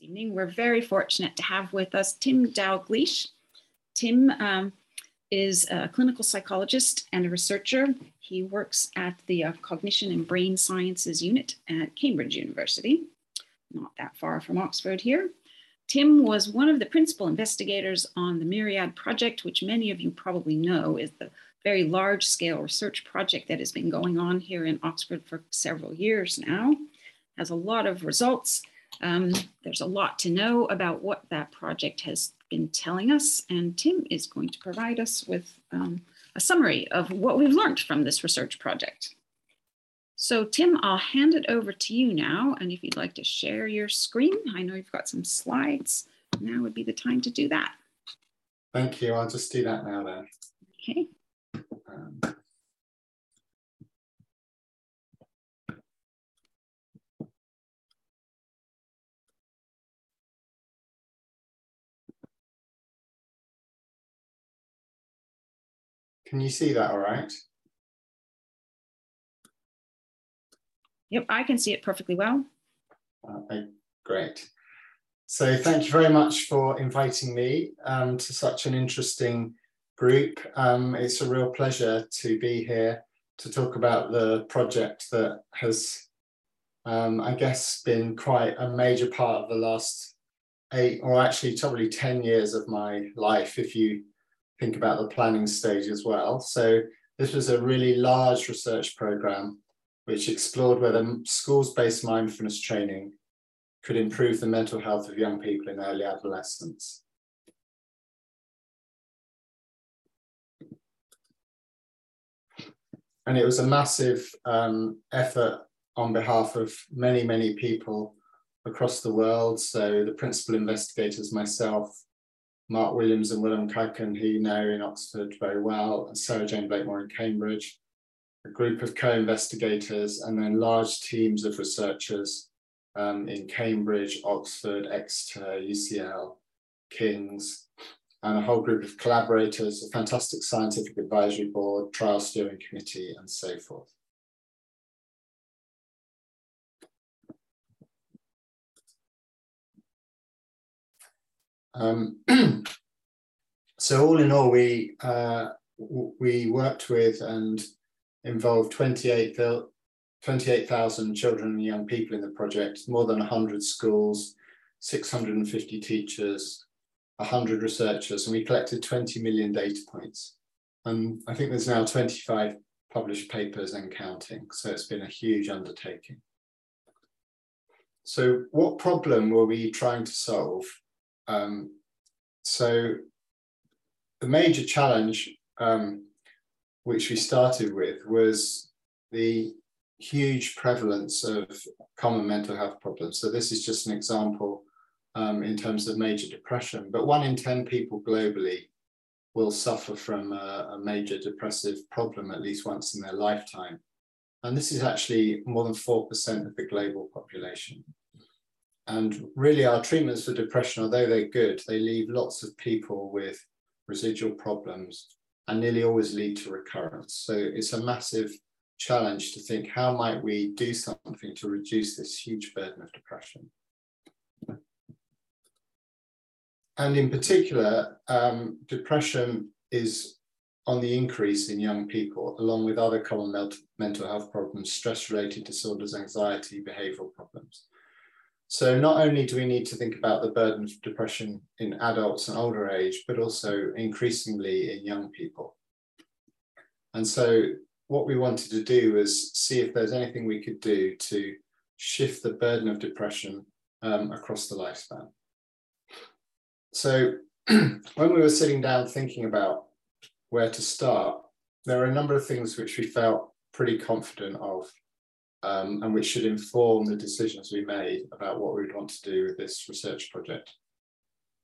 Evening. We're very fortunate to have with us Tim Dalgleish. Tim is a clinical psychologist and a researcher. He works at the Cognition and Brain Sciences Unit at Cambridge University, not that far from Oxford here. Tim was one of the principal investigators on the Myriad Project, which many of you probably know is the very large-scale research project that has been going on here in Oxford for several years now. Has a lot of results. There's a lot to know about what that project has been telling us, and Tim is going to provide us with a summary of what we've learned from this research project. So Tim, I'll hand it over to you now, and if you'd like to share your screen, I know you've got some slides, now would be the time to do that. Thank you, I'll just do that now then. Okay. Can you see that all right? Yep, I can see it perfectly well. Great. So thank you very much for inviting me to such an interesting group. It's a real pleasure to be here to talk about the project that has, I guess, been quite a major part of the last 8 or actually probably 10 years of my life, if you think about the planning stage as well. So this was a really large research program which explored whether schools-based mindfulness training could improve the mental health of young people in early adolescence. And it was a massive effort on behalf of many, many people across the world. So the principal investigators, myself, Mark Williams and Willem Kuyken, who you know in Oxford very well, and Sarah Jane Blakemore in Cambridge, a group of co-investigators, and then large teams of researchers in Cambridge, Oxford, Exeter, UCL, King's, and a whole group of collaborators, a fantastic scientific advisory board, trial steering committee, and so forth. So all in all, we worked with and involved 28,000 children and young people in the project, more than 100 schools, 650 teachers, 100 researchers, and we collected 20 million data points. And I think there's now 25 published papers and counting, so it's been a huge undertaking. So what problem were we trying to solve? So the major challenge which we started with was the huge prevalence of common mental health problems. So this is just an example in terms of major depression, but 1 in 10 people globally will suffer from a major depressive problem at least once in their lifetime. And this is actually more than 4% of the global population. And really our treatments for depression, although they're good, they leave lots of people with residual problems and nearly always lead to recurrence. So it's a massive challenge to think, how might we do something to reduce this huge burden of depression? And in particular, depression is on the increase in young people, along with other common mental health problems, stress-related disorders, anxiety, behavioral problems. So not only do we need to think about the burden of depression in adults and older age, but also increasingly in young people. And so what we wanted to do was see if there's anything we could do to shift the burden of depression across the lifespan. So when we were sitting down thinking about where to start, there are a number of things which we felt pretty confident of. And which should inform the decisions we made about what we would want to do with this research project.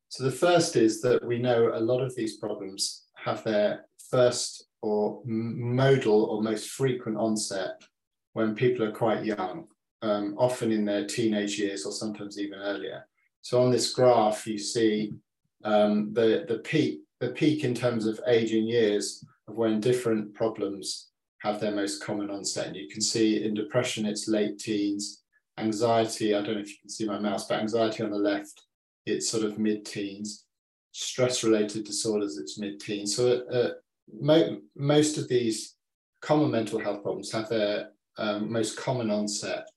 So the first is that we know a lot of these problems have their first or modal or most frequent onset when people are quite young, often in their teenage years or sometimes even earlier. So on this graph, you see the peak in terms of age and years of when different problems have their most common onset. And you can see in depression, it's late teens, Anxiety, I don't know if you can see my mouse, but anxiety on the left, it's sort of mid-teens. Stress-related disorders, it's mid-teens. So most of these common mental health problems have their most common onset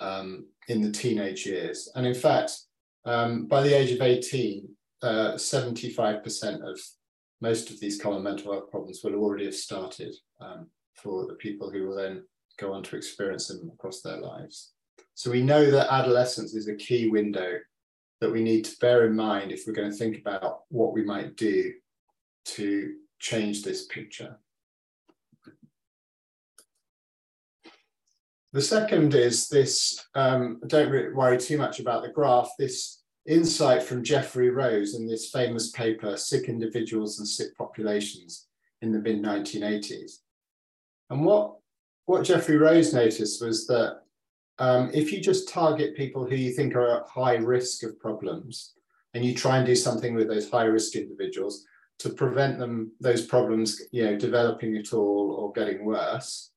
in the teenage years. And in fact, by the age of 18, 75% of most of these common mental health problems will already have started for the people who will then go on to experience them across their lives. So we know that adolescence is a key window that we need to bear in mind if we're going to think about what we might do to change this picture. The second is this, don't really worry too much about the graph, this insight from Geoffrey Rose in this famous paper, Sick Individuals and Sick Populations in the mid-1980s. And what Geoffrey Rose noticed was that if you just target people who you think are at high risk of problems, and you try and do something with those high-risk individuals to prevent them, those problems, you know, developing at all or getting worse,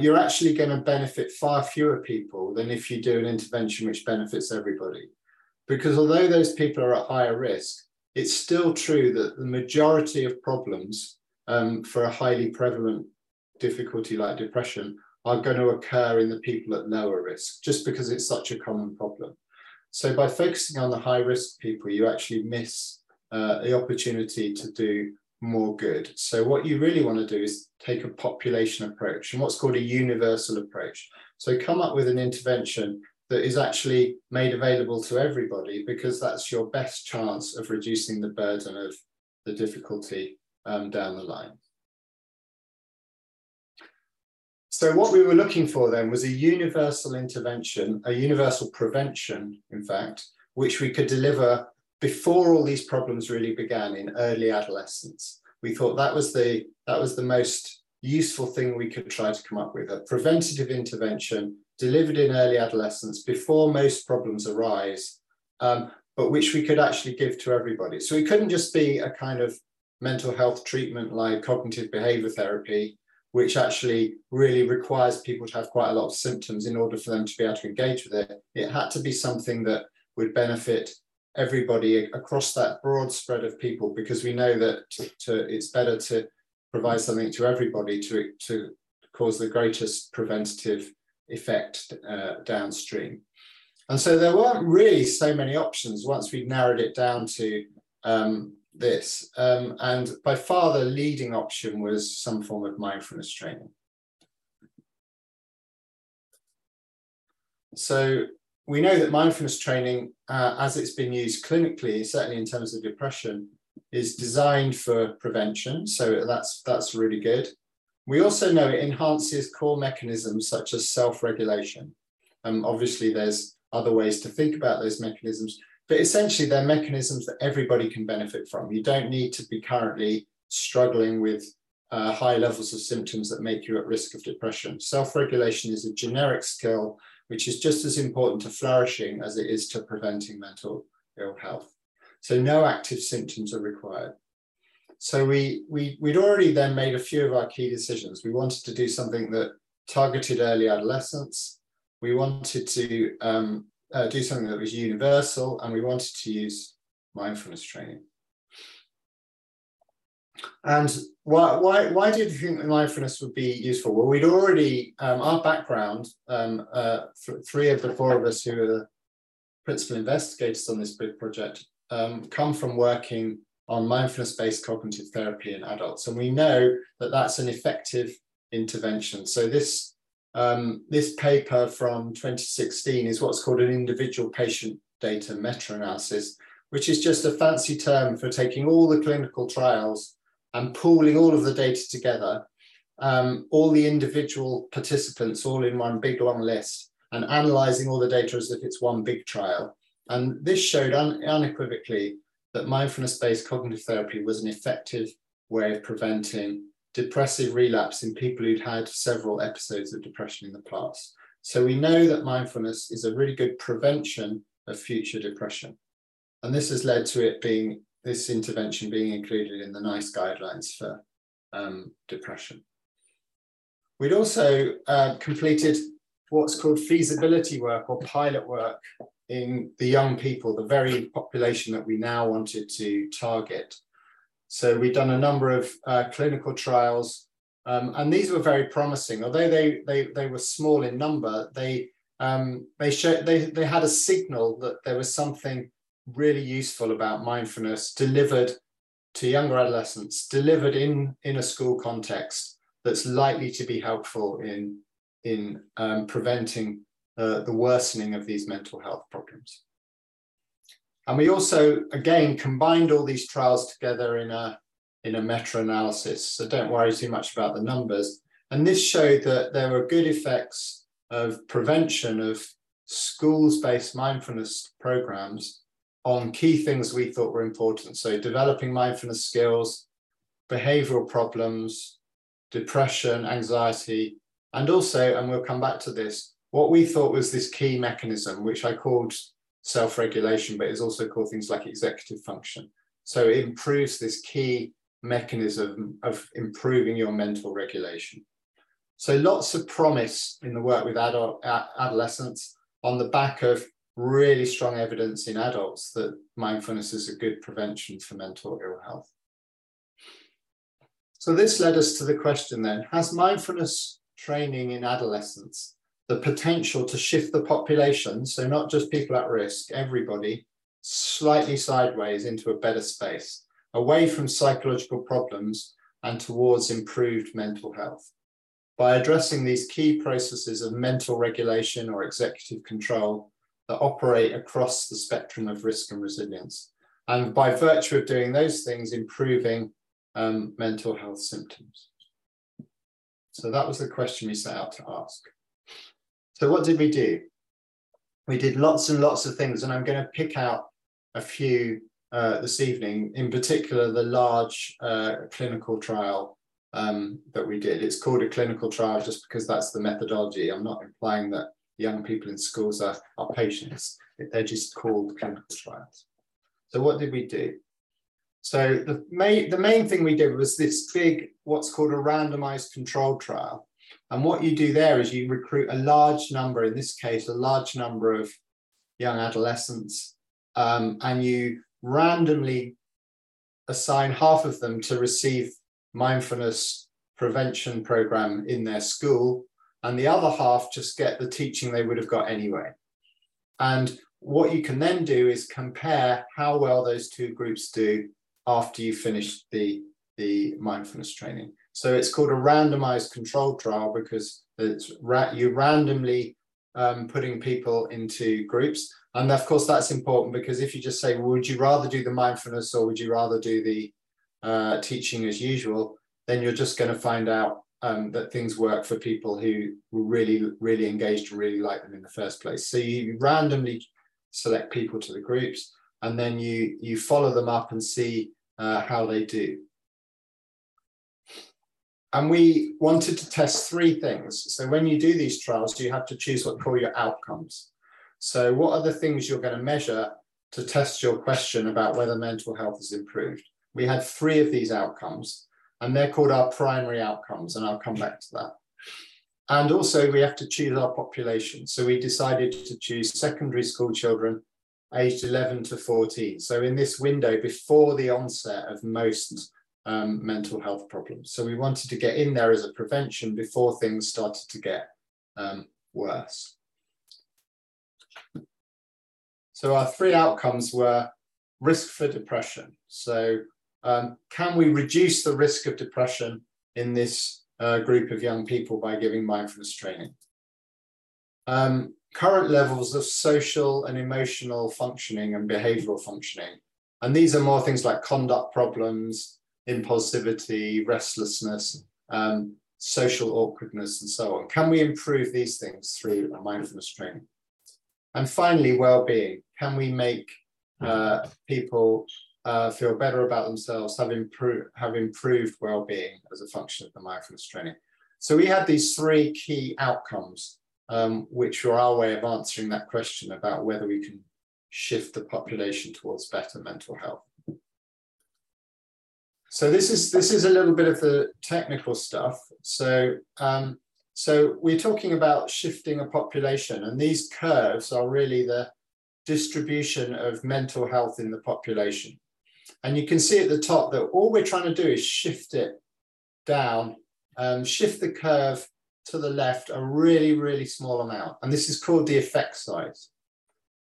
you're actually going to benefit far fewer people than if you do an intervention which benefits everybody. Because although those people are at higher risk, it's still true that the majority of problems for a highly prevalent difficulty like depression are going to occur in the people at lower risk, just because it's such a common problem. So by focusing on the high risk people, you actually miss the opportunity to do more good. So what you really want to do is take a population approach and what's called a universal approach. So come up with an intervention that is actually made available to everybody, because that's your best chance of reducing the burden of the difficulty down the line. So what we were looking for then was a universal intervention, a universal prevention, in fact, which we could deliver before all these problems really began in early adolescence. We thought that was the most useful thing we could try to come up with, a preventative intervention delivered in early adolescence before most problems arise, but which we could actually give to everybody. So it couldn't just be a kind of mental health treatment like cognitive behavior therapy, which actually really requires people to have quite a lot of symptoms in order for them to be able to engage with it. It had to be something that would benefit everybody across that broad spread of people, because we know that it's better to provide something to everybody to cause the greatest preventative effect downstream. And so there weren't really so many options once we'd narrowed it down to this. And by far the leading option was some form of mindfulness training. So we know that mindfulness training, as it's been used clinically, certainly in terms of depression, is designed for prevention. So that's really good. We also know it enhances core mechanisms such as self-regulation. Obviously, there's other ways to think about those mechanisms, but essentially they're mechanisms that everybody can benefit from. You don't need to be currently struggling with high levels of symptoms that make you at risk of depression. Self-regulation is a generic skill, which is just as important to flourishing as it is to preventing mental ill health. So no active symptoms are required. So we'd already then made a few of our key decisions. We wanted to do something that targeted early adolescence. We wanted to do something that was universal, and we wanted to use mindfulness training. And why did you think mindfulness would be useful? Well, we'd already, our background, three of the four of us who are principal investigators on this big project, come from working on mindfulness-based cognitive therapy in adults. And we know that that's an effective intervention. So this, this paper from 2016 is what's called an individual patient data meta-analysis, which is just a fancy term for taking all the clinical trials and pooling all of the data together, all the individual participants all in one big long list, and analysing all the data as if it's one big trial. And this showed unequivocally that mindfulness-based cognitive therapy was an effective way of preventing depressive relapse in people who'd had several episodes of depression in the past. So we know that mindfulness is a really good prevention of future depression. And this has led to it being, this intervention being included in the NICE guidelines for depression. We'd also completed what's called feasibility work or pilot work in the young people, the very population that we now wanted to target. So we've done a number of clinical trials, and these were very promising. Although they were small in number, they had a signal that there was something really useful about mindfulness delivered to younger adolescents, delivered in a school context, that's likely to be helpful in preventing the worsening of these mental health problems. And we also, again, combined all these trials together in a meta-analysis, so don't worry too much about the numbers. And this showed that there were good effects of prevention of schools-based mindfulness programs on key things we thought were important. So developing mindfulness skills, behavioral problems, depression, anxiety, and also, and we'll come back to this, what we thought was this key mechanism, which I called self-regulation, but is also called things like executive function. So it improves this key mechanism of improving your mental regulation. So lots of promise in the work with adolescents on the back of really strong evidence in adults that mindfulness is a good prevention for mental ill health. So this led us to the question then, has mindfulness training in adolescence the potential to shift the population, so not just people at risk, everybody, slightly sideways into a better space, away from psychological problems and towards improved mental health? By addressing these key processes of mental regulation or executive control that operate across the spectrum of risk and resilience, and by virtue of doing those things, improving mental health symptoms. So that was the question we set out to ask. So what did we do? We did lots and lots of things, and I'm going to pick out a few this evening, in particular the large clinical trial that we did. It's called a clinical trial just because that's the methodology. I'm not implying that young people in schools are patients. They're just called clinical trials. So what did we do? So the main thing we did was this big, what's called a randomized controlled trial. And what you do there is you recruit a large number, in this case, a large number of young adolescents, and you randomly assign half of them to receive mindfulness prevention program in their school, and the other half just get the teaching they would have got anyway. And what you can then do is compare how well those two groups do after you finish the mindfulness training. So it's called a randomized controlled trial because it's you're randomly putting people into groups. And of course, that's important because if you just say, well, would you rather do the mindfulness or would you rather do the teaching as usual, then you're just going to find out that things work for people who were really, really engaged and really like them in the first place. So you randomly select people to the groups, and then you follow them up and see how they do. And we wanted to test three things. So when you do these trials, you have to choose what we call your outcomes. So what are the things you're going to measure to test your question about whether mental health is improved? We had three of these outcomes, and they're called our primary outcomes, and I'll come back to that. And also we have to choose our population. So we decided to choose secondary school children aged 11 to 14. So in this window before the onset of most mental health problems. So we wanted to get in there as a prevention before things started to get worse. So our three outcomes were risk for depression. So can we reduce the risk of depression in this group of young people by giving mindfulness training? Current levels of social and emotional functioning and behavioral functioning. And these are more things like conduct problems, impulsivity, restlessness, social awkwardness, and so on. Can we improve these things through a mindfulness training? And finally, well-being. Can we make people feel better about themselves, have improved well-being as a function of the mindfulness training? So we had these three key outcomes, which were our way of answering that question about whether we can shift the population towards better mental health. So this is a little bit of the technical stuff. So So we're talking about shifting a population, and these curves are really the distribution of mental health in the population. And you can see at the top that all we're trying to do is shift it down, shift the curve to the left a really, really small amount. And this is called the effect size.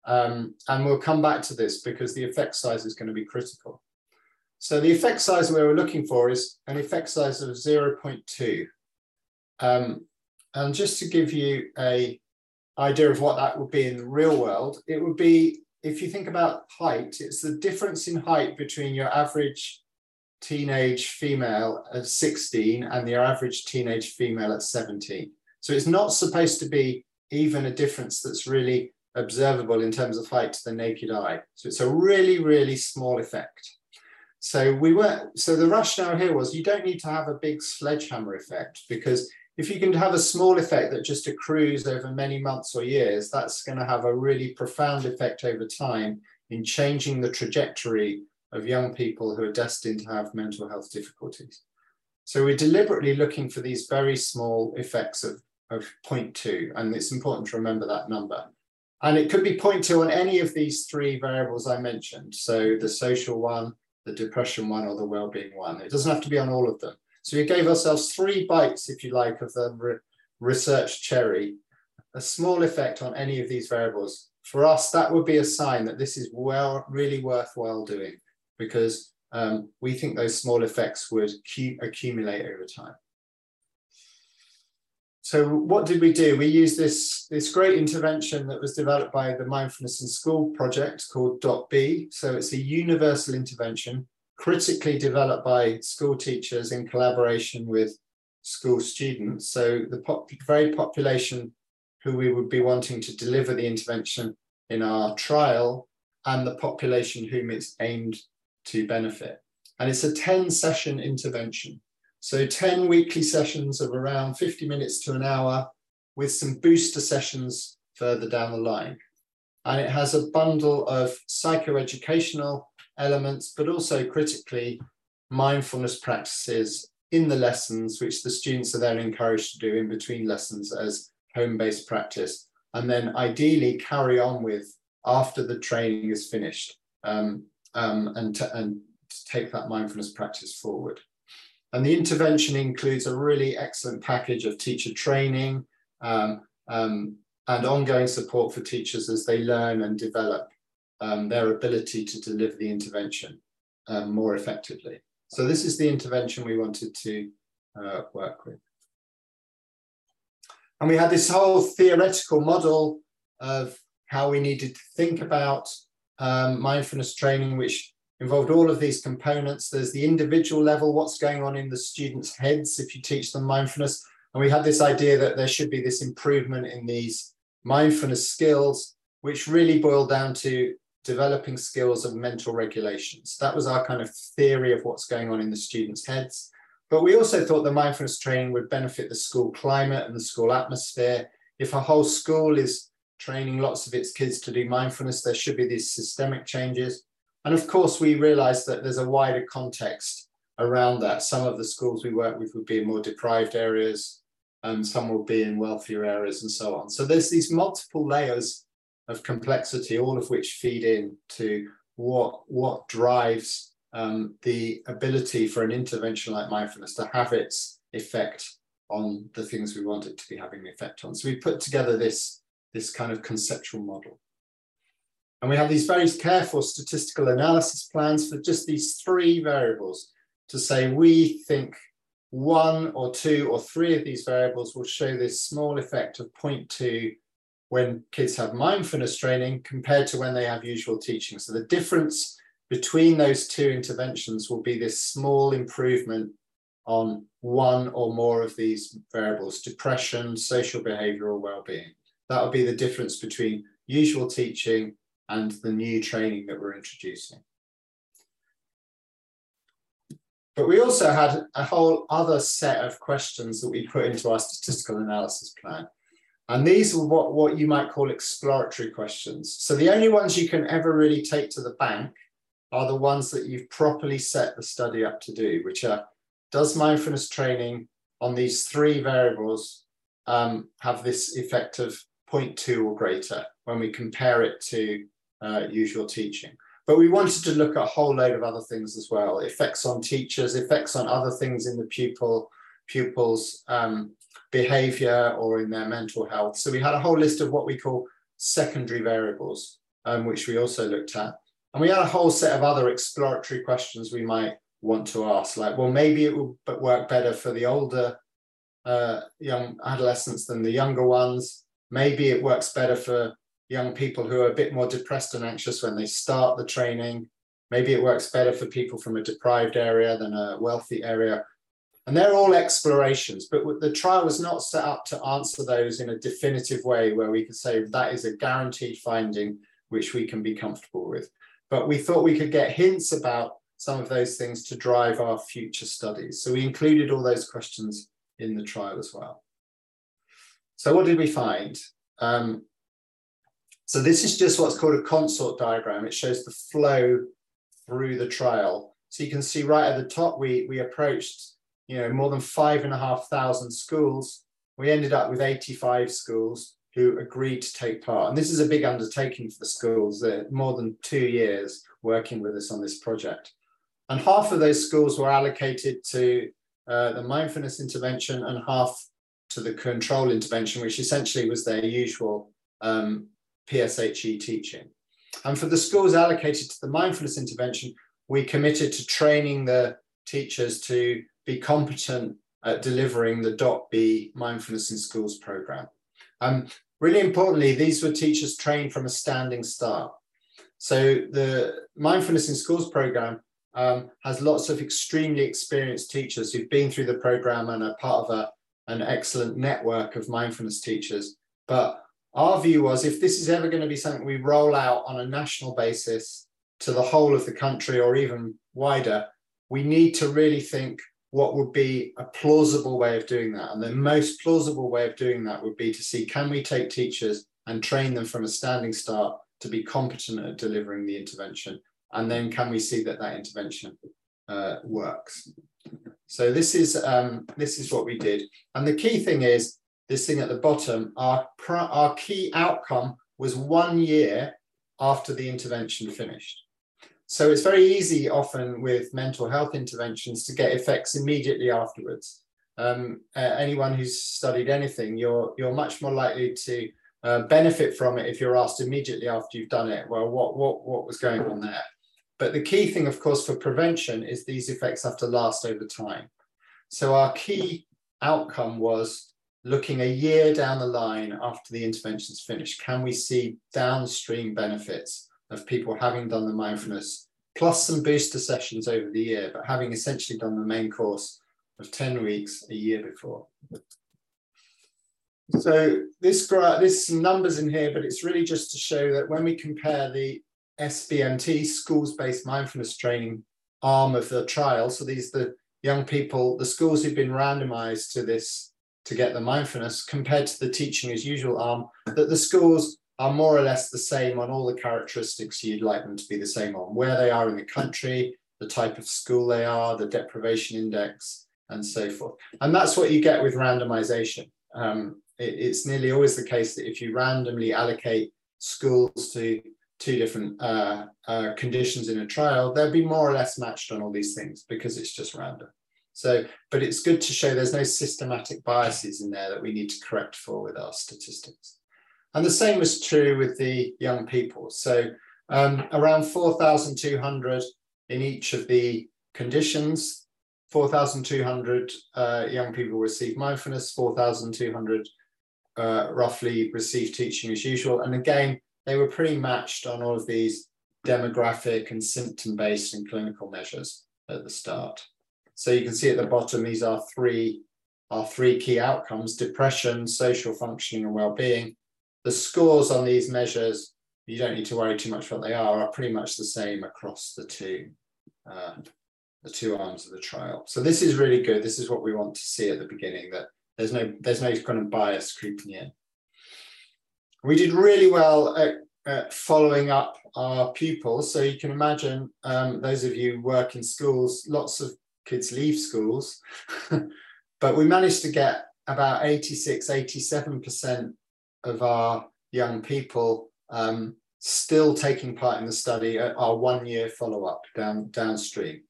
And we'll come back to this because the effect size is going to be critical. So the effect size we were looking for is an effect size of 0.2. And just to give you an idea of what that would be in the real world, it would be, if you think about height, it's the difference in height between your average teenage female at 16 and your average teenage female at 17. So it's not supposed to be even a difference that's really observable in terms of height to the naked eye. So it's a really, really small effect. So the rationale here was you don't need to have a big sledgehammer effect, because if you can have a small effect that just accrues over many months or years, that's going to have a really profound effect over time in changing the trajectory of young people who are destined to have mental health difficulties. So we're deliberately looking for these very small effects of 0.2, and it's important to remember that number. And it could be 0.2 on any of these three variables I mentioned, so the social one, the depression one, or the well-being one. It doesn't have to be on all of them. So we gave ourselves three bites, if you like, of the research cherry, a small effect on any of these variables. For us, that would be a sign that this is really worthwhile doing, because we think those small effects would accumulate over time. So what did we do? We used this great intervention that was developed by the Mindfulness in Schools Project called Dot-B. So it's a universal intervention critically developed by school teachers in collaboration with school students. So the very population who we would be wanting to deliver the intervention in our trial and the population whom it's aimed to benefit. And it's a 10-session intervention. So 10 weekly sessions of around 50 minutes to an hour with some booster sessions further down the line. And it has a bundle of psychoeducational elements, but also critically mindfulness practices in the lessons, which the students are then encouraged to do in between lessons as home-based practice. And then ideally carry on with after the training is finished and to take that mindfulness practice forward. And the intervention includes a really excellent package of teacher training and ongoing support for teachers as they learn and develop their ability to deliver the intervention more effectively. So this is the intervention we wanted to work with. And we had this whole theoretical model of how we needed to think about mindfulness training, which involved all of these components. There's the individual level, what's going on in the students' heads if you teach them mindfulness. And we had this idea that there should be this improvement in these mindfulness skills, which really boiled down to developing skills of mental regulations. That was our kind of theory of what's going on in the students' heads. But we also thought the mindfulness training would benefit the school climate and the school atmosphere. If a whole school is training lots of its kids to do mindfulness, there should be these systemic changes. And of course, we realized that there's a wider context around that. Some of the schools we work with would be in more deprived areas, and some will be in wealthier areas and so on. So there's these multiple layers of complexity, all of which feed into what drives the ability for an intervention like mindfulness to have its effect on the things we want it to be having an effect on. So we put together this kind of conceptual model. And we have these very careful statistical analysis plans for just these three variables to say, we think one or two or three of these variables will show this small effect of 0.2 when kids have mindfulness training compared to when they have usual teaching. So the difference between those two interventions will be this small improvement on one or more of these variables: depression, social behavioral well-being. That will be the difference between usual teaching and the new training that we're introducing. But we also had a whole other set of questions that we put into our statistical analysis plan. And these were what you might call exploratory questions. So the only ones you can ever really take to the bank are the ones that you've properly set the study up to do, which are, does mindfulness training on these three variables have this effect of 0.2 or greater when we compare it to usual teaching. But we wanted to look at a whole load of other things as well, effects on teachers, effects on other things in the pupils' behavior or in their mental health. So we had a whole list of what we call secondary variables, which we also looked at. And we had a whole set of other exploratory questions we might want to ask, like, well, maybe it will work better for the older young adolescents than the younger ones. Maybe it works better for young people who are a bit more depressed and anxious when they start the training. Maybe it works better for people from a deprived area than a wealthy area. And they're all explorations, but the trial was not set up to answer those in a definitive way where we could say that is a guaranteed finding which we can be comfortable with. But we thought we could get hints about some of those things to drive our future studies. So we included all those questions in the trial as well. So what did we find? So this is just what's called a consort diagram. It shows the flow through the trial. So you can see right at the top, we approached, you know, more than 5,500 schools. We ended up with 85 schools who agreed to take part. And this is a big undertaking for the schools. They're more than 2 years working with us on this project. And half of those schools were allocated to the mindfulness intervention and half to the control intervention, which essentially was their usual PSHE teaching. And for the schools allocated to the mindfulness intervention, we committed to training the teachers to be competent at delivering the Dot-B Mindfulness in Schools program. Really importantly, these were teachers trained from a standing start. So the Mindfulness in Schools program has lots of extremely experienced teachers who've been through the program and are part of an excellent network of mindfulness teachers. But our view was, if this is ever going to be something we roll out on a national basis to the whole of the country or even wider, we need to really think what would be a plausible way of doing that. And the most plausible way of doing that would be to see, can we take teachers and train them from a standing start to be competent at delivering the intervention? And then can we see that that intervention works? So this is what we did. And the key thing is this thing at the bottom, our key outcome was 1 year after the intervention finished. So it's very easy often with mental health interventions to get effects immediately afterwards. Anyone who's studied anything, you're much more likely to benefit from it if you're asked immediately after you've done it, well, what was going on there? But the key thing, of course, for prevention is these effects have to last over time. So our key outcome was looking a year down the line after the intervention's finished. Can we see downstream benefits of people having done the mindfulness, plus some booster sessions over the year, but having essentially done the main course of 10 weeks a year before? So this numbers in here, but it's really just to show that when we compare the SBMT, schools-based mindfulness training arm of the trial, so these are the young people, the schools who've been randomized to this to get the mindfulness, compared to the teaching as usual arm, that the schools are more or less the same on all the characteristics you'd like them to be the same on, where they are in the country, the type of school they are, the deprivation index, and so forth. And that's what you get with randomization. It's nearly always the case that if you randomly allocate schools to two different conditions in a trial, they'll be more or less matched on all these things because it's just random. So, but it's good to show there's no systematic biases in there that we need to correct for with our statistics. And the same was true with the young people. So around 4,200 in each of the conditions, 4,200 young people received mindfulness, 4,200 roughly received teaching as usual. And again, they were pretty matched on all of these demographic and symptom-based and clinical measures at the start. So you can see at the bottom, these are our three key outcomes: depression, social functioning, and well-being. The scores on these measures, you don't need to worry too much what they are pretty much the same across the two arms of the trial. So this is really good. This is what we want to see at the beginning, that there's no kind of bias creeping in. We did really well at following up our pupils. So you can imagine, those of you who work in schools, lots of kids leave schools, but we managed to get about 86, 87% of our young people still taking part in the study at our one-year follow-up downstream.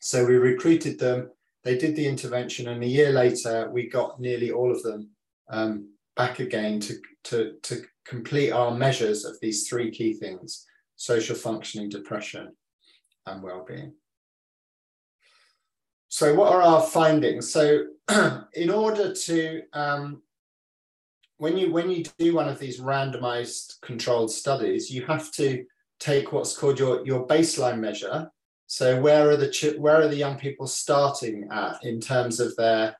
So we recruited them, they did the intervention, and a year later, we got nearly all of them back again to complete our measures of these three key things: social functioning, depression, and well-being. So what are our findings? So in order to, when you do one of these randomized controlled studies, you have to take what's called your baseline measure. So where are the young people starting at in terms of their,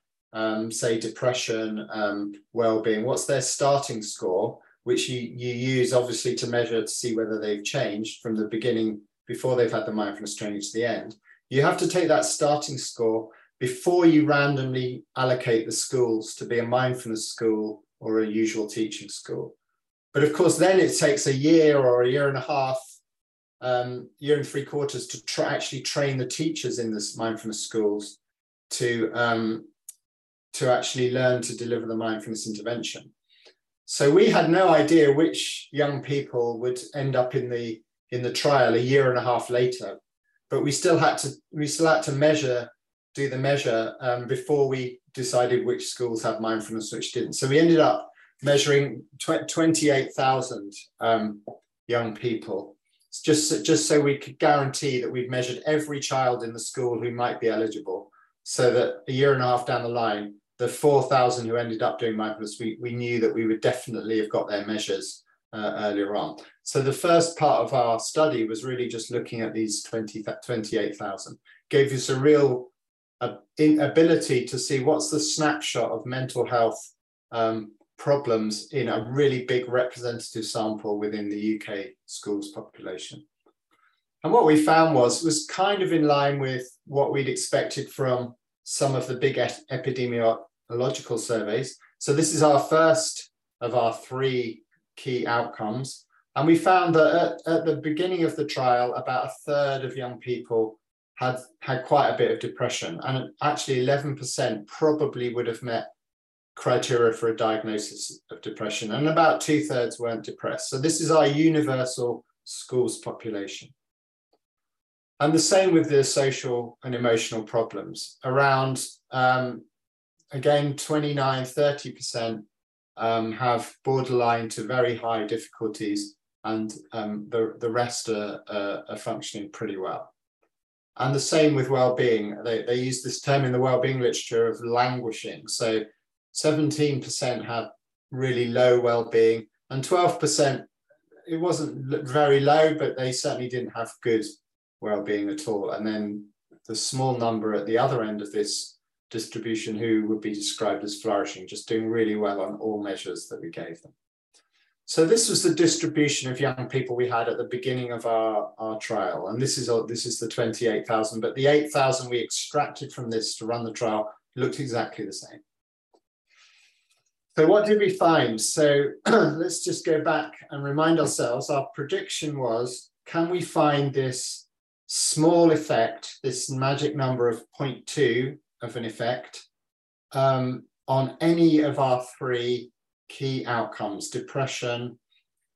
say, depression, well-being? What's their starting score, which you use obviously to measure to see whether they've changed from the beginning before they've had the mindfulness training to the end. You have to take that starting score before you randomly allocate the schools to be a mindfulness school or a usual teaching school. But of course, then it takes a year or a year and a half, year and 3/4 to actually train the teachers in this mindfulness schools to actually learn to deliver the mindfulness intervention. So we had no idea which young people would end up in the trial a year and a half later. But we still had to do the measure before we decided which schools had mindfulness, which didn't. So we ended up measuring 28,000 young people, just so we could guarantee that we'd measured every child in the school who might be eligible, so that a year and a half down the line, the 4,000 who ended up doing mindfulness, we knew that we would definitely have got their measures earlier on. So the first part of our study was really just looking at these 28,000. Gave us a real ability to see what's the snapshot of mental health problems in a really big representative sample within the UK schools population. And what we found was kind of in line with what we'd expected from some of the big epidemiological surveys. So this is our first of our three key outcomes. And we found that at the beginning of the trial, about a third of young people had quite a bit of depression, and actually 11% probably would have met criteria for a diagnosis of depression, and about 2/3 weren't depressed. So this is our universal schools population. And the same with the social and emotional problems. Around, again, 29, 30%. Have borderline to very high difficulties, and the rest are functioning pretty well. And the same with well-being. They use this term in the well-being literature of languishing. So 17% had really low well-being, and 12%, it wasn't very low, but they certainly didn't have good well-being at all. And then the small number at the other end of this distribution who would be described as flourishing, just doing really well on all measures that we gave them. So this was the distribution of young people we had at the beginning of our trial, and this is the 28,000, but the 8,000 we extracted from this to run the trial looked exactly the same. So what did we find? So let's just go back and remind ourselves. Our prediction was, can we find this small effect, this magic number of 0.2 of an effect on any of our three key outcomes, depression,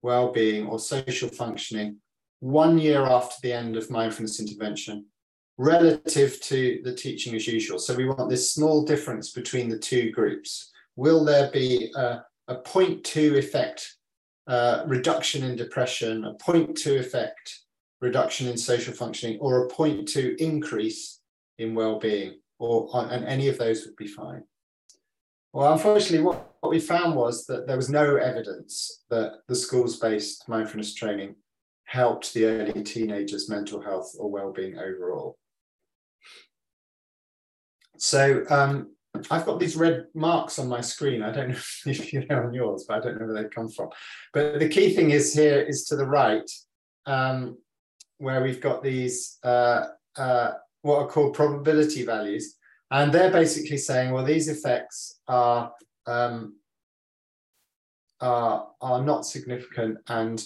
well-being, or social functioning, 1 year after the end of mindfulness intervention, relative to the teaching as usual? So we want this small difference between the two groups. Will there be a 0.2 effect reduction in depression, a 0.2 effect reduction in social functioning, or a 0.2 increase in well-being? And any of those would be fine. Well, unfortunately, what we found was that there was no evidence that the schools-based mindfulness training helped the early teenagers' mental health or well-being overall. So I've got these red marks on my screen. I don't know if you know on yours, but I don't know where they come from. But the key thing is here is to the right, where we've got these what are called probability values. And they're basically saying, well, these effects are not significant and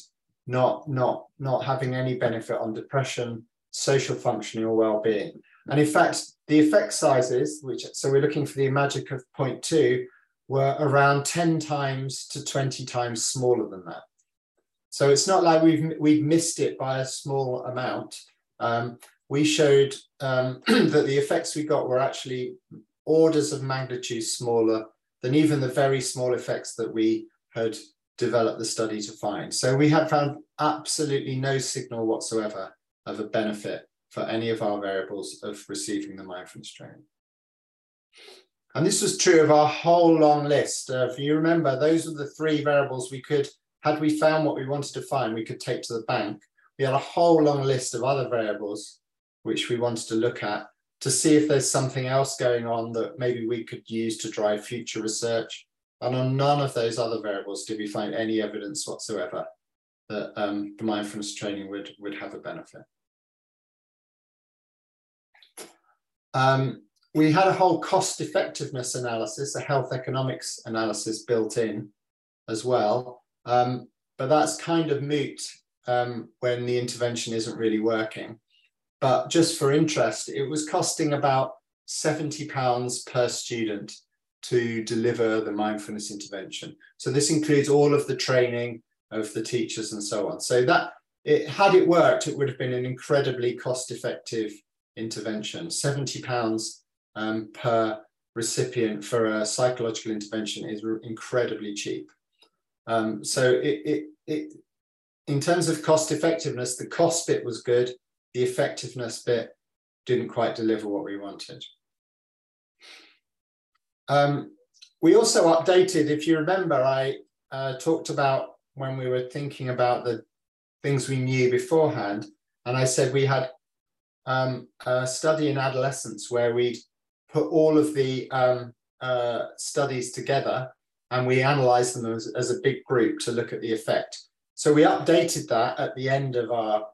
not having any benefit on depression, social functioning, or well-being. And in fact, the effect sizes, which, so we're looking for the magic of 0.2, were around 10 times to 20 times smaller than that. So it's not like we've missed it by a small amount. We showed that the effects we got were actually orders of magnitude smaller than even the very small effects that we had developed the study to find. So we have found absolutely no signal whatsoever of a benefit for any of our variables of receiving the mindfulness training. And this was true of our whole long list. If you remember, those were the three variables we could, had we found what we wanted to find, we could take to the bank. We had a whole long list of other variables which we wanted to look at to see if there's something else going on that maybe we could use to drive future research. And on none of those other variables did we find any evidence whatsoever that the mindfulness training would have a benefit. We had a whole cost effectiveness analysis, a health economics analysis built in as well. But that's kind of moot when the intervention isn't really working. But just for interest, it was costing about £70 per student to deliver the mindfulness intervention. So this includes all of the training of the teachers and so on. So that, it, had it worked, it would have been an incredibly cost-effective intervention. £70 per recipient for a psychological intervention is incredibly cheap. So it in terms of cost effectiveness, the cost bit was good, the effectiveness bit didn't quite deliver what we wanted. We also updated, if you remember, I talked about when we were thinking about the things we knew beforehand, and I said we had a study in adolescence where we put all of the studies together and we analysed them as a big group to look at the effect. So we updated that at the end of our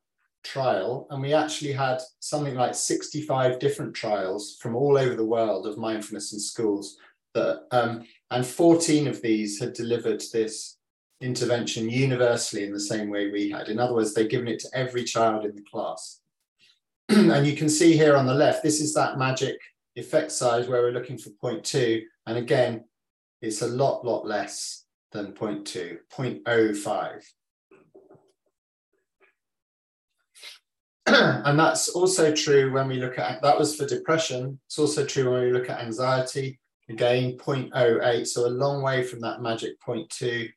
trial, and we actually had something like 65 different trials from all over the world of mindfulness in schools, that, and 14 of these had delivered this intervention universally in the same way we had. In other words, they'd given it to every child in the class. And you can see here on the left, this is that magic effect size where we're looking for 0.2, and again, it's a lot less than 0.2, 0.05. And that's also true when we look at, that was for depression. It's also true when we look at anxiety, again, 0.08. So a long way from that magic 0.2.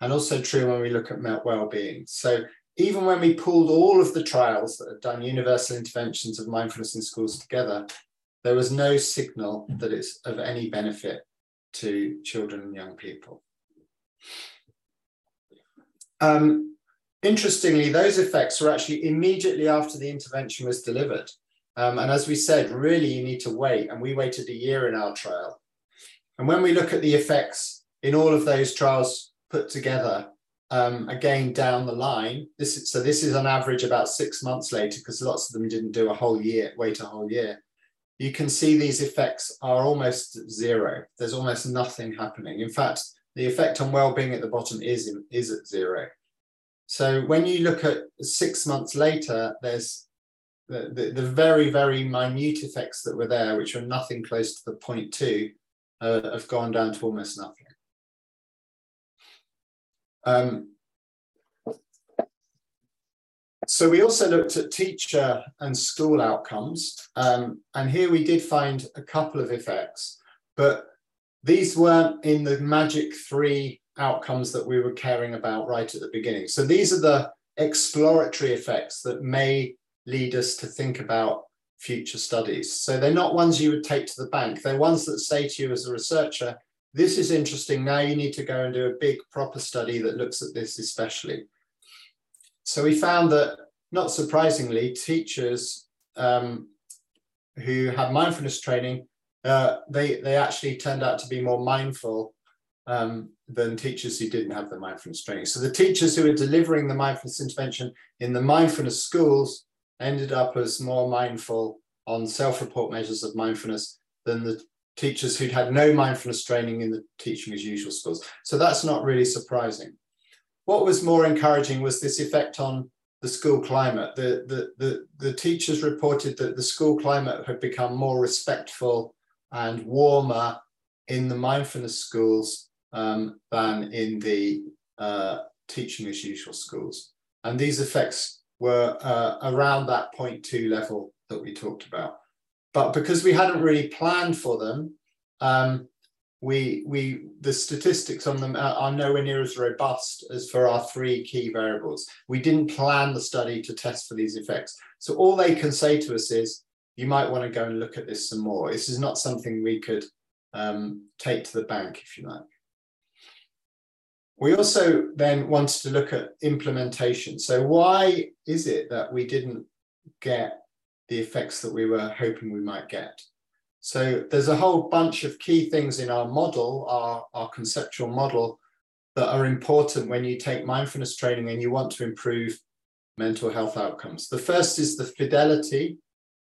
And also true when we look at well-being. So even when we pulled all of the trials that have done universal interventions of mindfulness in schools together, there was no signal that it's of any benefit to children and young people. Interestingly, those effects were actually immediately after the intervention was delivered. And as we said, really, you need to wait. And we waited a year in our trial. And when we look at the effects in all of those trials put together, again, down the line, this is on average about 6 months later, because lots of them didn't do a whole year, wait a whole year. You can see these effects are almost zero. There's almost nothing happening. In fact, the effect on well-being at the bottom is at zero. So when you look at 6 months later, there's the very, very minute effects that were there, which were nothing close to the 0.2, have gone down to almost nothing. So we also looked at teacher and school outcomes, and here we did find a couple of effects, but these weren't in the magic three outcomes that we were caring about right at the beginning. So these are the exploratory effects that may lead us to think about future studies. So they're not ones you would take to the bank. They're ones that say to you as a researcher, this is interesting, now you need to go and do a big proper study that looks at this especially. So we found that, not surprisingly, teachers who had mindfulness training, they actually turned out to be more mindful than teachers who didn't have the mindfulness training. So the teachers who were delivering the mindfulness intervention in the mindfulness schools ended up as more mindful on self-report measures of mindfulness than the teachers who'd had no mindfulness training in the teaching as usual schools. So that's not really surprising. What was more encouraging was this effect on the school climate. The teachers reported that the school climate had become more respectful and warmer in the mindfulness schools than in the teaching as usual schools. And these effects were around that 0.2 level that we talked about. But because we hadn't really planned for them, the statistics on them are nowhere near as robust as for our three key variables. We didn't plan the study to test for these effects. So all they can say to us is, you might want to go and look at this some more. This is not something we could take to the bank, if you like. We also then wanted to look at implementation. So why is it that we didn't get the effects that we were hoping we might get? So there's a whole bunch of key things in our model, our conceptual model, that are important when you take mindfulness training and you want to improve mental health outcomes. The first is the fidelity.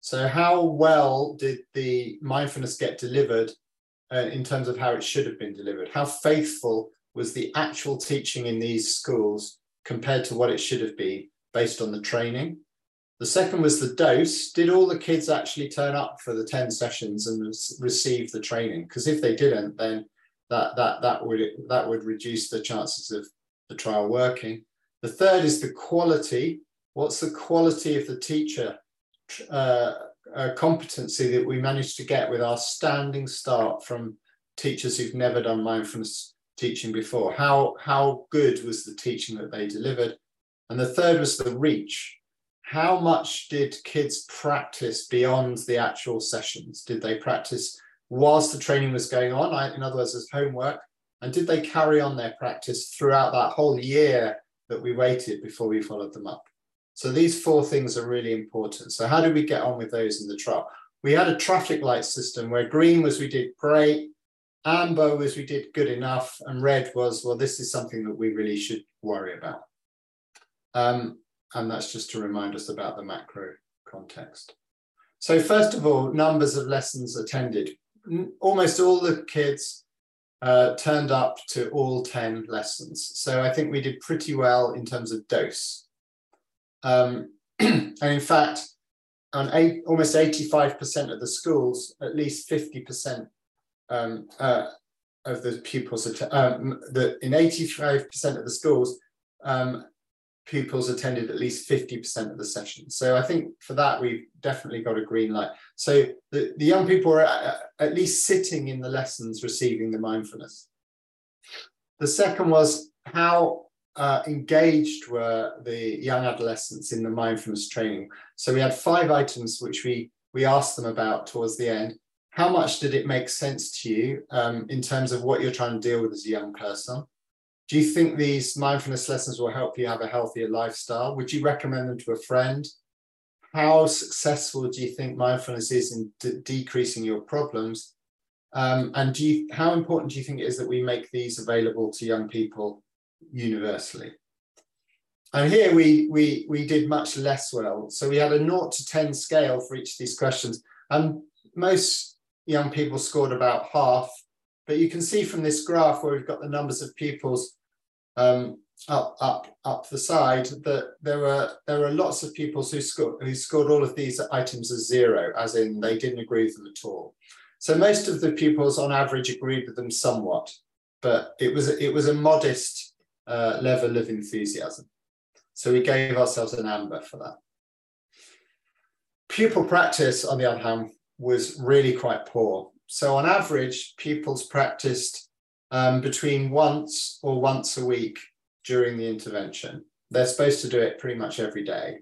So how well did the mindfulness get delivered in terms of how it should have been delivered? How faithful was the actual teaching in these schools compared to what it should have been based on the training? The second was the dose. Did all the kids actually turn up for the 10 sessions and receive the training? Because if they didn't, then that would reduce the chances of the trial working. The third is the quality. What's the quality of the teacher competency that we managed to get with our standing start from teachers who've never done mindfulness teaching before? How good was the teaching that they delivered? And the third was the reach. How much did kids practice beyond the actual sessions? Did they practice whilst the training was going on, in other words, as homework? And did they carry on their practice throughout that whole year that we waited before we followed them up? So these four things are really important. So how did we get on with those in the trial? We had a traffic light system where green was we did great, amber was we did good enough, and red was, well, this is something that we really should worry about. And that's just to remind us about the macro context. So first of all, numbers of lessons attended. Almost all the kids turned up to all 10 lessons. So I think we did pretty well in terms of dose. And in fact, on almost 85% of the schools, at least 50% of the pupils, in 85% of the schools, pupils attended at least 50% of the session. So I think for that, we've definitely got a green light. So the young people are at least sitting in the lessons, receiving the mindfulness. The second was how engaged were the young adolescents in the mindfulness training. So we had 5 items which we asked them about towards the end. How much did it make sense to you in terms of what you're trying to deal with as a young person? Do you think these mindfulness lessons will help you have a healthier lifestyle? Would you recommend them to a friend? How successful do you think mindfulness is in decreasing your problems? And how important do you think it is that we make these available to young people universally? And here we did much less well. So we had a 0 to 10 scale for each of these questions. And most young people scored about half. But you can see from this graph where we've got the numbers of pupils up the side that there were lots of pupils who scored all of these items as 0, as in they didn't agree with them at all. So most of the pupils on average agreed with them somewhat, but it was a modest level of enthusiasm. So we gave ourselves an amber for that. Pupil practice, on the other hand, was really quite poor. So on average, pupils practiced between once a week during the intervention. They're supposed to do it pretty much every day,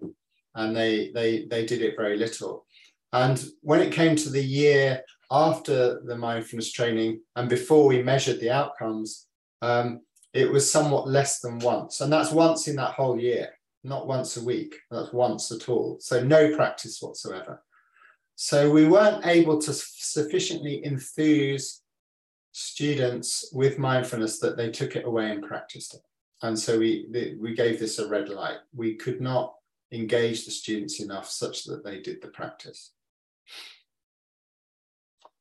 and they did it very little. And when it came to the year after the mindfulness training and before we measured the outcomes, it was somewhat less than once. And that's once in that whole year, not once a week, that's once at all. So no practice whatsoever. So we weren't able to sufficiently enthuse students with mindfulness that they took it away and practiced it. And so we gave this a red light. We could not engage the students enough such that they did the practice.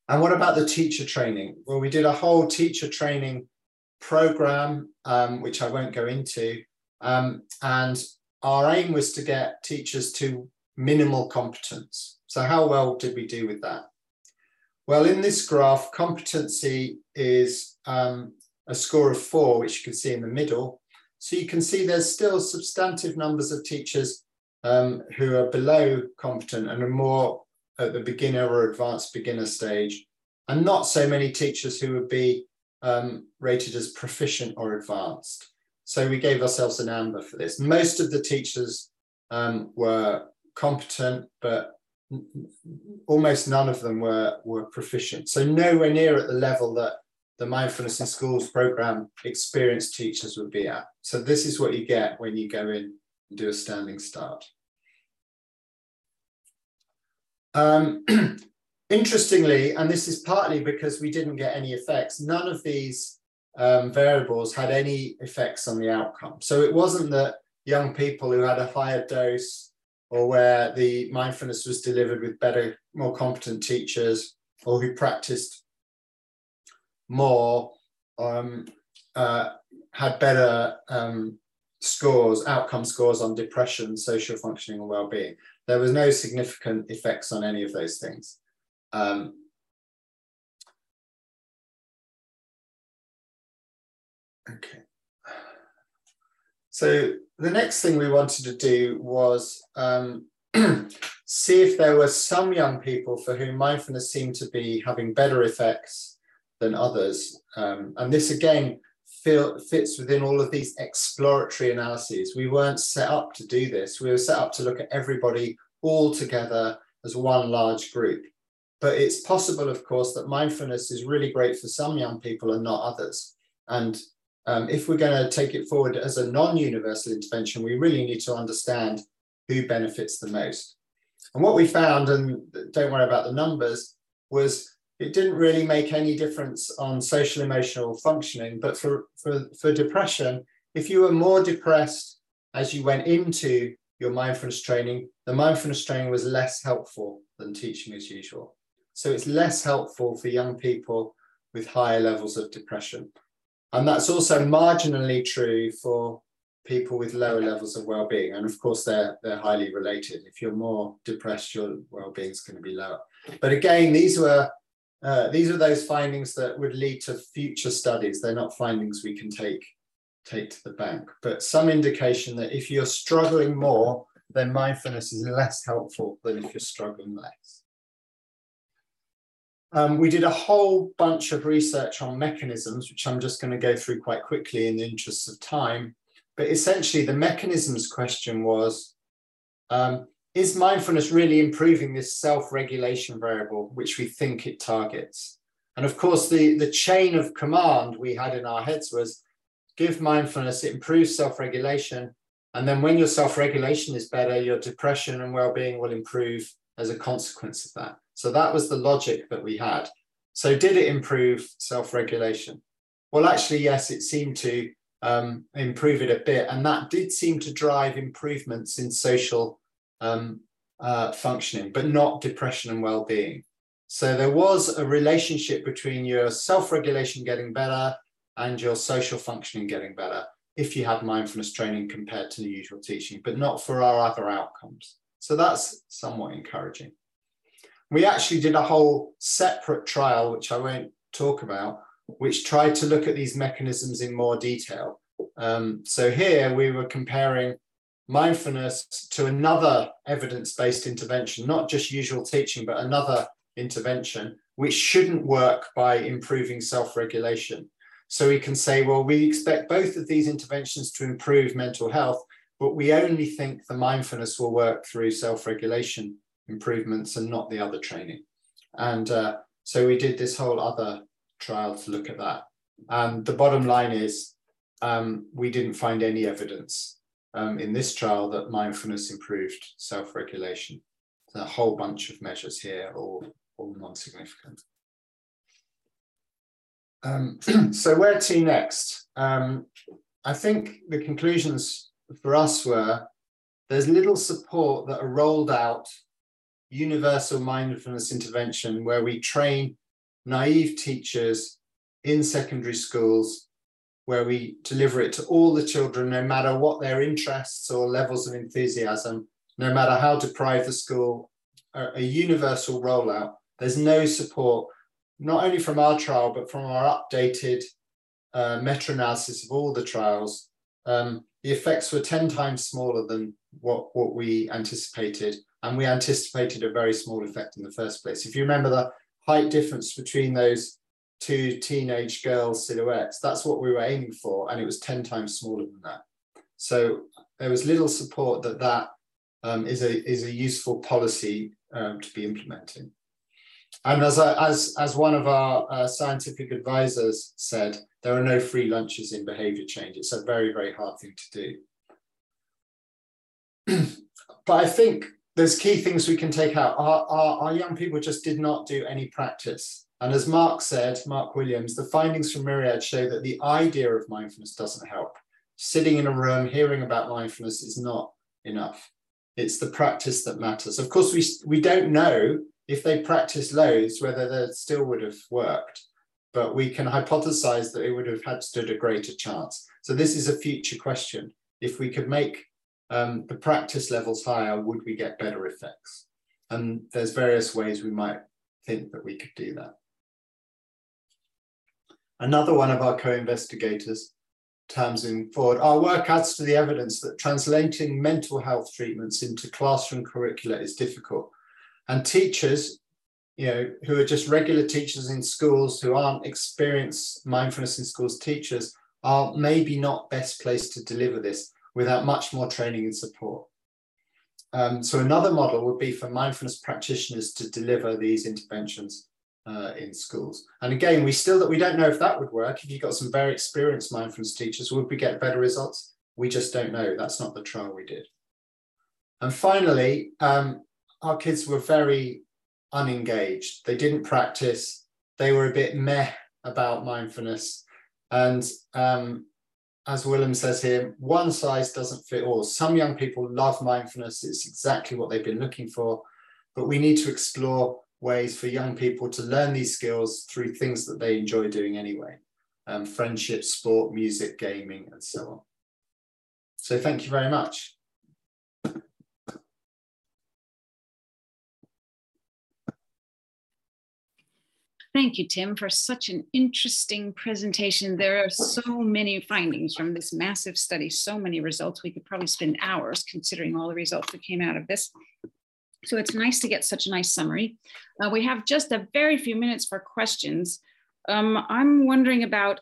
And what about the teacher training? Well, we did a whole teacher training program, which I won't go into, and our aim was to get teachers to minimal competence. So how well did we do with that? Well, in this graph, competency is a score of 4, which you can see in the middle. So you can see there's still substantive numbers of teachers who are below competent and are more at the beginner or advanced beginner stage, and not so many teachers who would be rated as proficient or advanced. So we gave ourselves an amber for this. Most of the teachers were competent, but almost none of them were proficient. So nowhere near at the level that the Mindfulness in Schools program experienced teachers would be at. So this is what you get when you go in and do a standing start. Interestingly, and this is partly because we didn't get any effects, none of these variables had any effects on the outcome. So it wasn't that young people who had a higher dose or where the mindfulness was delivered with better, more competent teachers, or who practiced more, had better scores, outcome scores on depression, social functioning and well-being. There was no significant effects on any of those things. Okay. So the next thing we wanted to do was see if there were some young people for whom mindfulness seemed to be having better effects than others. And this again fits within all of these exploratory analyses. We weren't set up to do this. We were set up to look at everybody all together as one large group. But it's possible, of course, that mindfulness is really great for some young people and not others. And if we're going to take it forward as a non-universal intervention, we really need to understand who benefits the most. And what we found, and don't worry about the numbers, was it didn't really make any difference on social emotional functioning. But for depression, if you were more depressed as you went into your mindfulness training, the mindfulness training was less helpful than teaching as usual. So it's less helpful for young people with higher levels of depression. And that's also marginally true for people with lower levels of well-being. And of course, they're highly related. If you're more depressed, your well-being is going to be lower. But again, these are those findings that would lead to future studies. They're not findings we can take to the bank, but some indication that if you're struggling more, then mindfulness is less helpful than if you're struggling less. We did a whole bunch of research on mechanisms, which I'm just going to go through quite quickly in the interests of time. But essentially, the mechanisms question was, is mindfulness really improving this self-regulation variable, which we think it targets? And of course, the chain of command we had in our heads was, give mindfulness, it improves self-regulation. And then when your self-regulation is better, your depression and well-being will improve as a consequence of that. So that was the logic that we had. So did it improve self-regulation? Well, actually, yes, it seemed to improve it a bit. And that did seem to drive improvements in social functioning, but not depression and well-being. So there was a relationship between your self-regulation getting better and your social functioning getting better if you had mindfulness training compared to the usual teaching, but not for our other outcomes. So that's somewhat encouraging. We actually did a whole separate trial, which I won't talk about, which tried to look at these mechanisms in more detail. So here we were comparing mindfulness to another evidence-based intervention, not just usual teaching, but another intervention, which shouldn't work by improving self-regulation. So we can say, well, we expect both of these interventions to improve mental health, but we only think the mindfulness will work through self-regulation improvements and not the other training. And so we did this whole other trial to look at that. And the bottom line is we didn't find any evidence in this trial that mindfulness improved self-regulation. A whole bunch of measures here, all non-significant. So where to next? I think the conclusions for us were there's little support that a rolled out universal mindfulness intervention where we train naive teachers in secondary schools where we deliver it to all the children, no matter what their interests or levels of enthusiasm, no matter how deprived the school, a universal rollout. There's no support, not only from our trial, but from our updated meta-analysis of all the trials. The effects were 10 times smaller than what we anticipated, and we anticipated a very small effect in the first place. If you remember the height difference between those two teenage girl silhouettes, that's what we were aiming for, and it was 10 times smaller than that. So there was little support that is a useful policy to be implementing. And as one of our scientific advisors said, there are no free lunches in behavior change. It's a very, very hard thing to do. But I think there's key things we can take out. Our young people just did not do any practice. And as Mark said, Mark Williams, the findings from Myriad show that the idea of mindfulness doesn't help. Sitting in a room, hearing about mindfulness is not enough. It's the practice that matters. Of course, we don't know if they practiced loads, whether that still would have worked, but we can hypothesize that it would have had stood a greater chance. So this is a future question. If we could make the practice levels higher, would we get better effects? And there's various ways we might think that we could do that. Another one of our co-investigators, Tamsin Ford, our work adds to the evidence that translating mental health treatments into classroom curricula is difficult. And teachers, you know, who are just regular teachers in schools, who aren't experienced mindfulness in schools teachers, are maybe not best placed to deliver this without much more training and support. So another model would be for mindfulness practitioners to deliver these interventions in schools. And again, we don't know if that would work. If you've got some very experienced mindfulness teachers, would we get better results? We just don't know. That's not the trial we did. And finally, our kids were very unengaged. They didn't practice. They were a bit meh about mindfulness. And as Willem says here, one size doesn't fit all. Some young people love mindfulness. It's exactly what they've been looking for. But we need to explore ways for young people to learn these skills through things that they enjoy doing anyway. Friendship, sport, music, gaming, and so on. So thank you very much. Thank you, Tim, for such an interesting presentation. There are so many findings from this massive study, so many results. We could probably spend hours considering all the results that came out of this. So it's nice to get such a nice summary. We have just a very few minutes for questions. I'm wondering about,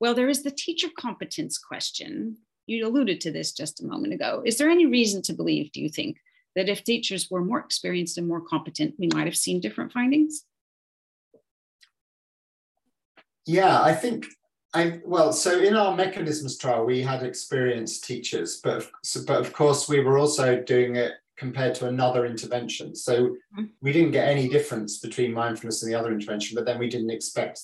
well, there is the teacher competence question. You alluded to this just a moment ago. Is there any reason to believe, do you think, that if teachers were more experienced and more competent, we might have seen different findings? Yeah, I think, so in our mechanisms trial, we had experienced teachers, but of course we were also doing it compared to another intervention. So we didn't get any difference between mindfulness and the other intervention, but then we didn't expect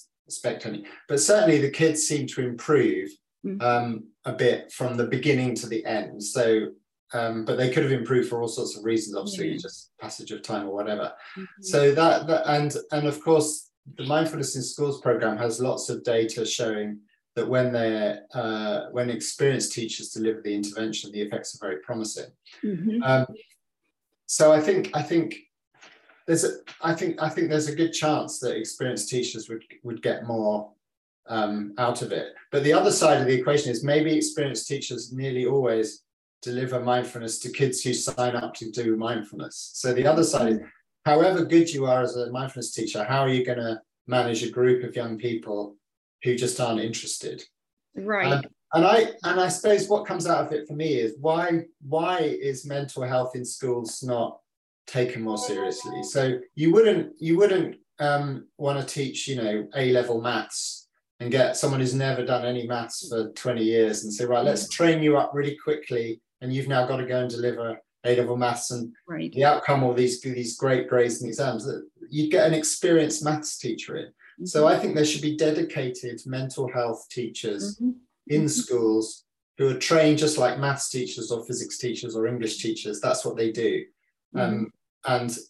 any. But certainly the kids seemed to improve a bit from the beginning to the end. So, but they could have improved for all sorts of reasons, obviously, just passage of time or whatever. So and of course, the Mindfulness in Schools program has lots of data showing that when experienced teachers deliver the intervention, the effects are very promising. So I think there's a good chance that experienced teachers would get more out of it. But the other side of the equation is maybe experienced teachers nearly always deliver mindfulness to kids who sign up to do mindfulness. So the other side is, however good you are as a mindfulness teacher, how are you going to manage a group of young people who just aren't interested? Right. And I suppose what comes out of it for me is why is mental health in schools not taken more seriously? So you wouldn't want to teach, you know, A-level maths and get someone who's never done any maths for 20 years and say, right, let's train you up really quickly, and you've now got to go and deliver A-level maths and the outcome, or these great grades and exams. That you'd get an experienced maths teacher in. So I think there should be dedicated mental health teachers in schools who are trained just like maths teachers or physics teachers or English teachers. That's what they do. And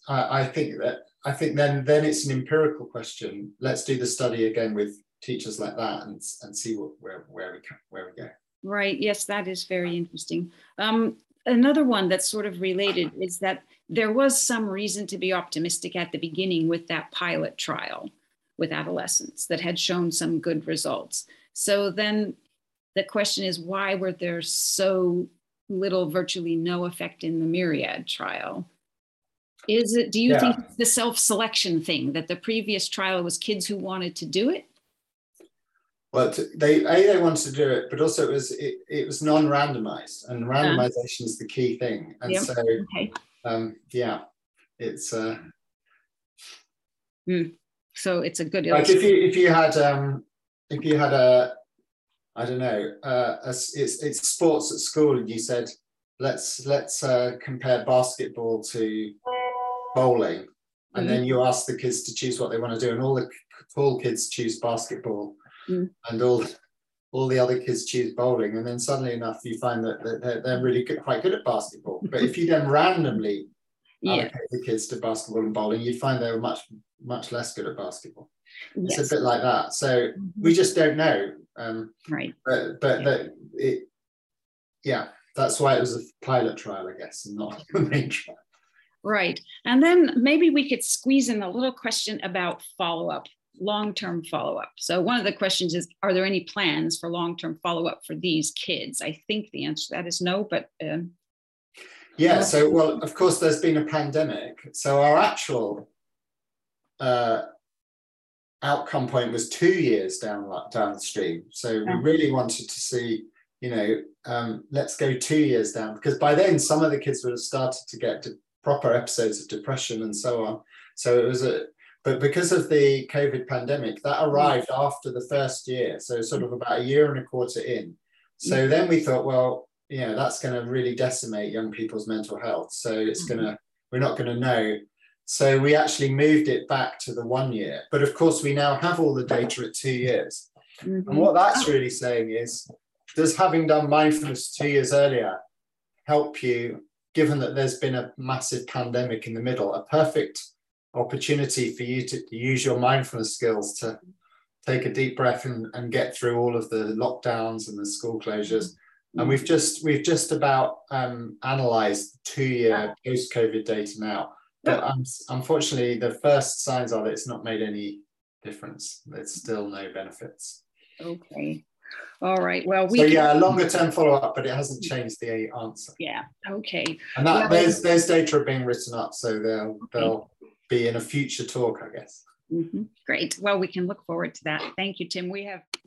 I think then it's an empirical question. Let's do the study again with teachers like that and see what, where we go. Right. Yes, that is very interesting. Another one that's sort of related is that there was some reason to be optimistic at the beginning with that pilot trial with adolescents that had shown some good results. So then the question is, why were there so little, virtually no effect in the Myriad trial? Is it, do you think it's the self-selection thing, that the previous trial was kids who wanted to do it? Well, they wanted to do it, but also it was non-randomized, and randomization is the key thing. And so, it's so it's a good illustration. Like if you had a, I don't know, it's sports at school, and you said let's compare basketball to bowling, and then you ask the kids to choose what they want to do, and all kids choose basketball. And all the other kids choose bowling, and then suddenly enough you find that they're really good, quite good at basketball. But if you then randomly allocate the kids to basketball and bowling, you'd find they were much less good at basketball. Yes. It's a bit like that. So we just don't know. Right. But that's why it was a pilot trial, I guess, and not a main trial. Right. And then maybe we could squeeze in a little question about follow-up. Long-term follow-up. So one of the questions is, are there any plans for long-term follow-up for these kids? I think the answer to that is no, but... well, of course, there's been a pandemic. So our actual outcome point was 2 years downstream. So we really wanted to see, let's go 2 years down, because by then some of the kids would have started to get to proper episodes of depression and so on. So it was But because of the COVID pandemic, that arrived after the first year, so sort of about 1.25 years in. So then we thought, well, that's going to really decimate young people's mental health. So it's we're not going to know. So we actually moved it back to the 1 year. But of course, we now have all the data at 2 years. And what that's really saying is, does having done mindfulness 2 years earlier help you, given that there's been a massive pandemic in the middle, a perfect opportunity for you to use your mindfulness skills to take a deep breath and get through all of the lockdowns and the school closures. And we've just about analysed 2 year post-COVID data now. But unfortunately, the first signs are that it's not made any difference. There's still no benefits. Okay. All right. Well, a longer term follow up, but it hasn't changed the answer. Yeah. Okay. And there's data being written up, so they'll be in a future talk, I guess. Great. Well, we can look forward to that. Thank you, Tim. We have